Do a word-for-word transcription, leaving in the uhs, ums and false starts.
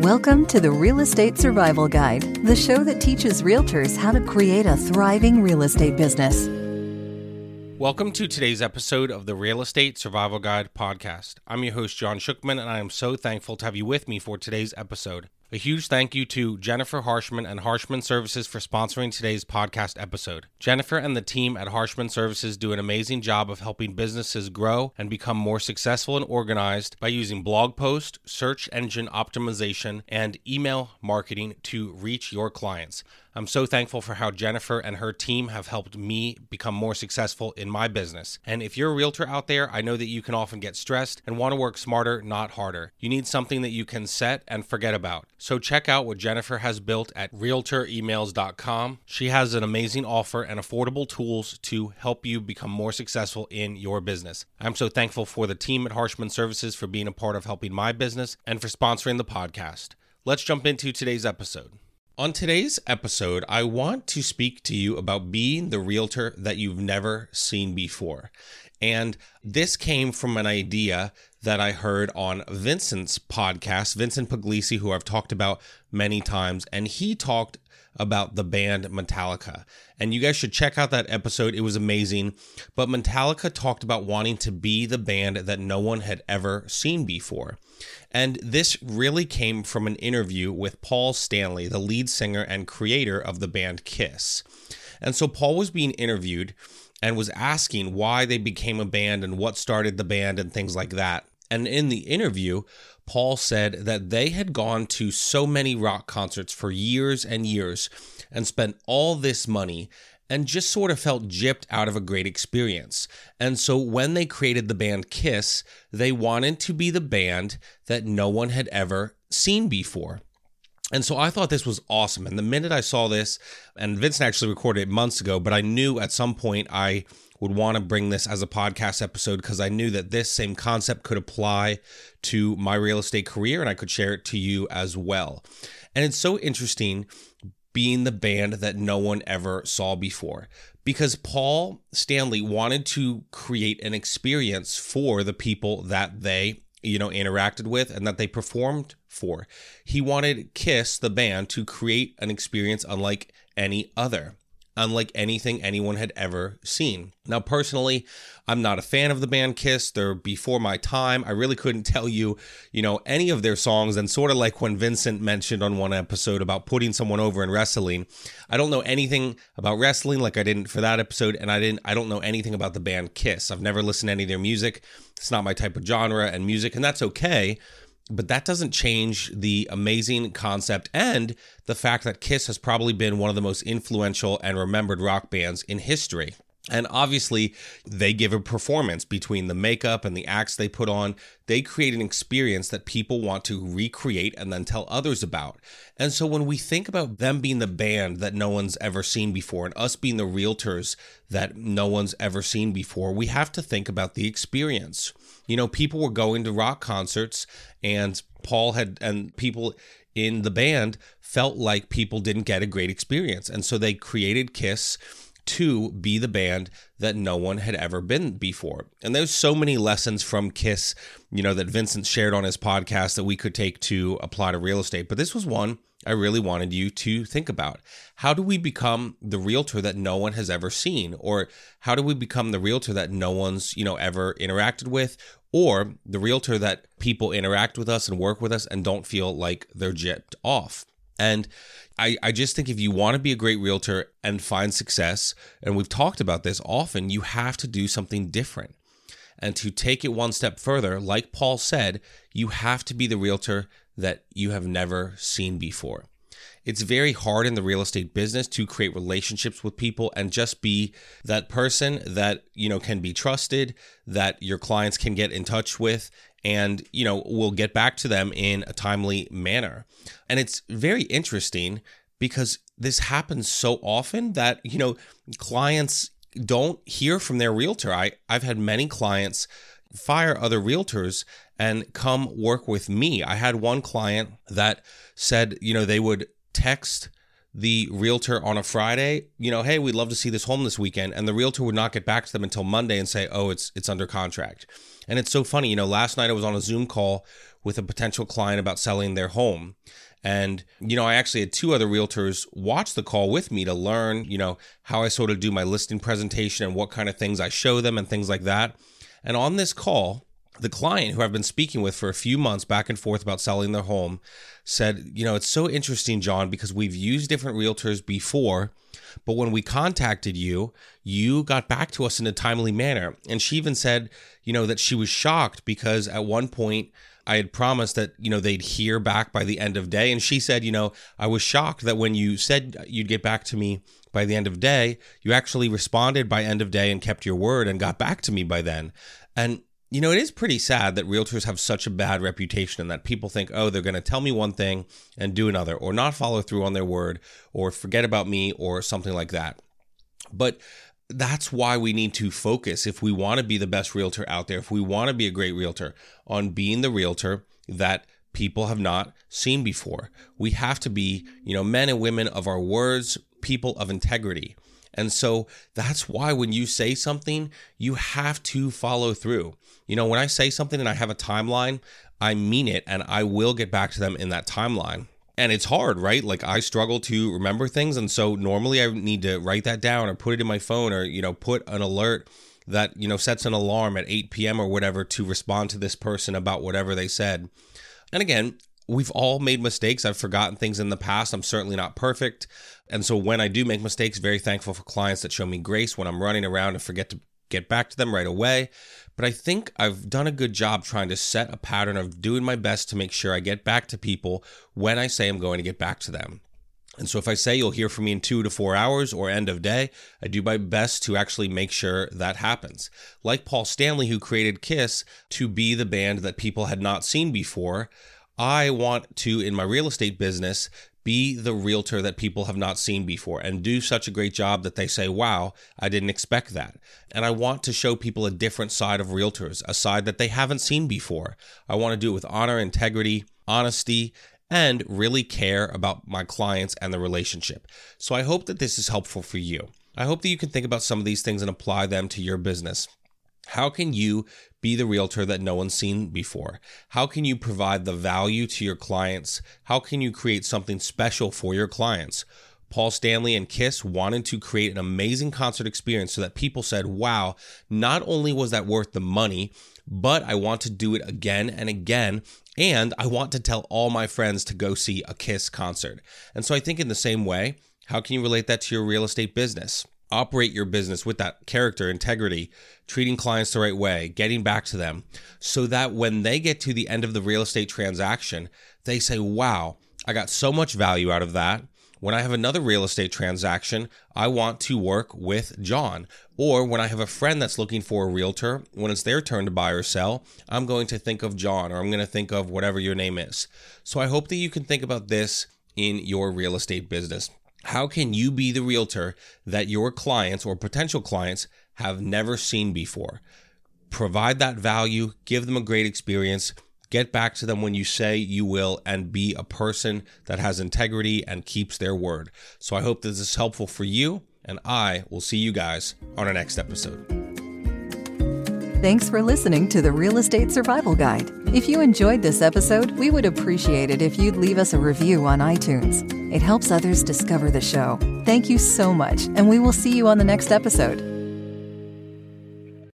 Welcome to the Real Estate Survival Guide, the show that teaches realtors how to create a thriving real estate business. Welcome to today's episode of the Real Estate Survival Guide podcast. I'm your host, John Shookman, and I am so thankful to have you with me for today's episode. A huge thank you to Jennifer Harshman and Harshman Services for sponsoring today's podcast episode. Jennifer and the team at Harshman Services do an amazing job of helping businesses grow and become more successful and organized by using blog posts, search engine optimization, and email marketing to reach your clients. I'm so thankful for how Jennifer and her team have helped me become more successful in my business. And if you're a realtor out there, I know that you can often get stressed and want to work smarter, not harder. You need something that you can set and forget about. So check out what Jennifer has built at Realtor Emails dot com. She has an amazing offer and affordable tools to help you become more successful in your business. I'm so thankful for the team at Harshman Services for being a part of helping my business and for sponsoring the podcast. Let's jump into today's episode. On today's episode, I want to speak to you about being the realtor that you've never seen before. And this came from an idea that I heard on Vincent's podcast, Vincent Puglisi, who I've talked about many times. And he talked about the band Metallica. And you guys should check out that episode. It was amazing. But Metallica talked about wanting to be the band that no one had ever seen before. And this really came from an interview with Paul Stanley, the lead singer and creator of the band Kiss. And so Paul was being interviewed and was asking why they became a band and what started the band and things like that. And in the interview, Paul said that they had gone to so many rock concerts for years and years and spent all this money and just sort of felt gypped out of a great experience. And so when they created the band Kiss, they wanted to be the band that no one had ever seen before. And so I thought this was awesome. And the minute I saw this, and Vincent actually recorded it months ago, but I knew at some point I would want to bring this as a podcast episode because I knew that this same concept could apply to my real estate career and I could share it to you as well. And it's so interesting being the band that no one ever saw before, because Paul Stanley wanted to create an experience for the people that they, you know, interacted with and that they performed for. He wanted Kiss, the band, to create an experience unlike any other, unlike anything anyone had ever seen. Now, personally, I'm not a fan of the band Kiss. They're before my time. I really couldn't tell you, you know, any of their songs. And sort of like when Vincent mentioned on one episode about putting someone over in wrestling, I don't know anything about wrestling like I didn't for that episode. And I didn't, I don't know anything about the band Kiss. I've never listened to any of their music. It's not my type of genre and music, and that's okay. But that doesn't change the amazing concept and the fact that Kiss has probably been one of the most influential and remembered rock bands in history. And obviously, they give a performance between the makeup and the acts they put on. They create an experience that people want to recreate and then tell others about. And so when we think about them being the band that no one's ever seen before and us being the realtors that no one's ever seen before, we have to think about the experience. You know, people were going to rock concerts and Paul had, and people in the band felt like people didn't get a great experience. And so they created Kiss to be the band that no one had ever been before. And there's so many lessons from Kiss, you know, that Vincent shared on his podcast that we could take to apply to real estate. But this was one I really wanted you to think about. How do we become the realtor that no one has ever seen? Or how do we become the realtor that no one's, you know, ever interacted with? Or the realtor that people interact with us and work with us and don't feel like they're gypped off? And I, I just think if you want to be a great realtor and find success, and we've talked about this often, you have to do something different. And to take it one step further, like Paul said, you have to be the realtor that you have never seen before. It's very hard in the real estate business to create relationships with people and just be that person that, you know, can be trusted, that your clients can get in touch with, and, you know, we'll get back to them in a timely manner. And it's very interesting because this happens so often that, you know, clients don't hear from their realtor. I, I've had many clients fire other realtors and come work with me. I had one client that said, you know, they would text the realtor on a Friday, you know, hey, we'd love to see this home this weekend. And the realtor would not get back to them until Monday and say, oh, it's it's under contract. And it's so funny, you know, last night I was on a Zoom call with a potential client about selling their home. And, you know, I actually had two other realtors watch the call with me to learn, you know, how I sort of do my listing presentation and what kind of things I show them and things like that. And on this call, the client who I've been speaking with for a few months back and forth about selling their home said, you know, it's so interesting, John, because we've used different realtors before, but when we contacted you, you got back to us in a timely manner. And she even said, you know, that she was shocked because at one point I had promised that, you know, they'd hear back by the end of day. And she said, you know, I was shocked that when you said you'd get back to me by the end of day, you actually responded by end of day and kept your word and got back to me by then. And you know, it is pretty sad that realtors have such a bad reputation and that people think, oh, they're going to tell me one thing and do another, or not follow through on their word, or forget about me, or something like that. But that's why we need to focus, if we want to be the best realtor out there, if we want to be a great realtor, on being the realtor that people have not seen before. We have to be, you know, men and women of our words, people of integrity. And so that's why when you say something, you have to follow through. You know, when I say something and I have a timeline, I mean it, and I will get back to them in that timeline. And it's hard, right? Like, I struggle to remember things. And so normally I need to write that down or put it in my phone, or, you know, put an alert that, you know, sets an alarm at eight p.m. or whatever to respond to this person about whatever they said. And again, we've all made mistakes. I've forgotten things in the past. I'm certainly not perfect. And so when I do make mistakes, very thankful for clients that show me grace when I'm running around and forget to get back to them right away. But I think I've done a good job trying to set a pattern of doing my best to make sure I get back to people when I say I'm going to get back to them. And so if I say you'll hear from me in two to four hours or end of day, I do my best to actually make sure that happens. Like Paul Stanley, who created Kiss to be the band that people had not seen before, I want to, in my real estate business, be the realtor that people have not seen before and do such a great job that they say, wow, I didn't expect that. And I want to show people a different side of realtors, a side that they haven't seen before. I want to do it with honor, integrity, honesty, and really care about my clients and the relationship. So I hope that this is helpful for you. I hope that you can think about some of these things and apply them to your business. How can you be the realtor that no one's seen before? How can you provide the value to your clients? How can you create something special for your clients? Paul Stanley and Kiss wanted to create an amazing concert experience so that people said, wow, not only was that worth the money, but I want to do it again and again. And I want to tell all my friends to go see a Kiss concert. And so I think in the same way, how can you relate that to your real estate business? Operate your business with that character, integrity, treating clients the right way, getting back to them, so that when they get to the end of the real estate transaction, they say, wow, I got so much value out of that. When I have another real estate transaction, I want to work with John. Or when I have a friend that's looking for a realtor, when it's their turn to buy or sell, I'm going to think of John, or I'm going to think of whatever your name is. So I hope that you can think about this in your real estate business. How can you be the realtor that your clients or potential clients have never seen before? Provide that value, give them a great experience, get back to them when you say you will, and be a person that has integrity and keeps their word. So I hope this is helpful for you, and I will see you guys on our next episode. Thanks for listening to the Real Estate Survival Guide. If you enjoyed this episode, we would appreciate it if you'd leave us a review on iTunes. It helps others discover the show. Thank you so much, and we will see you on the next episode.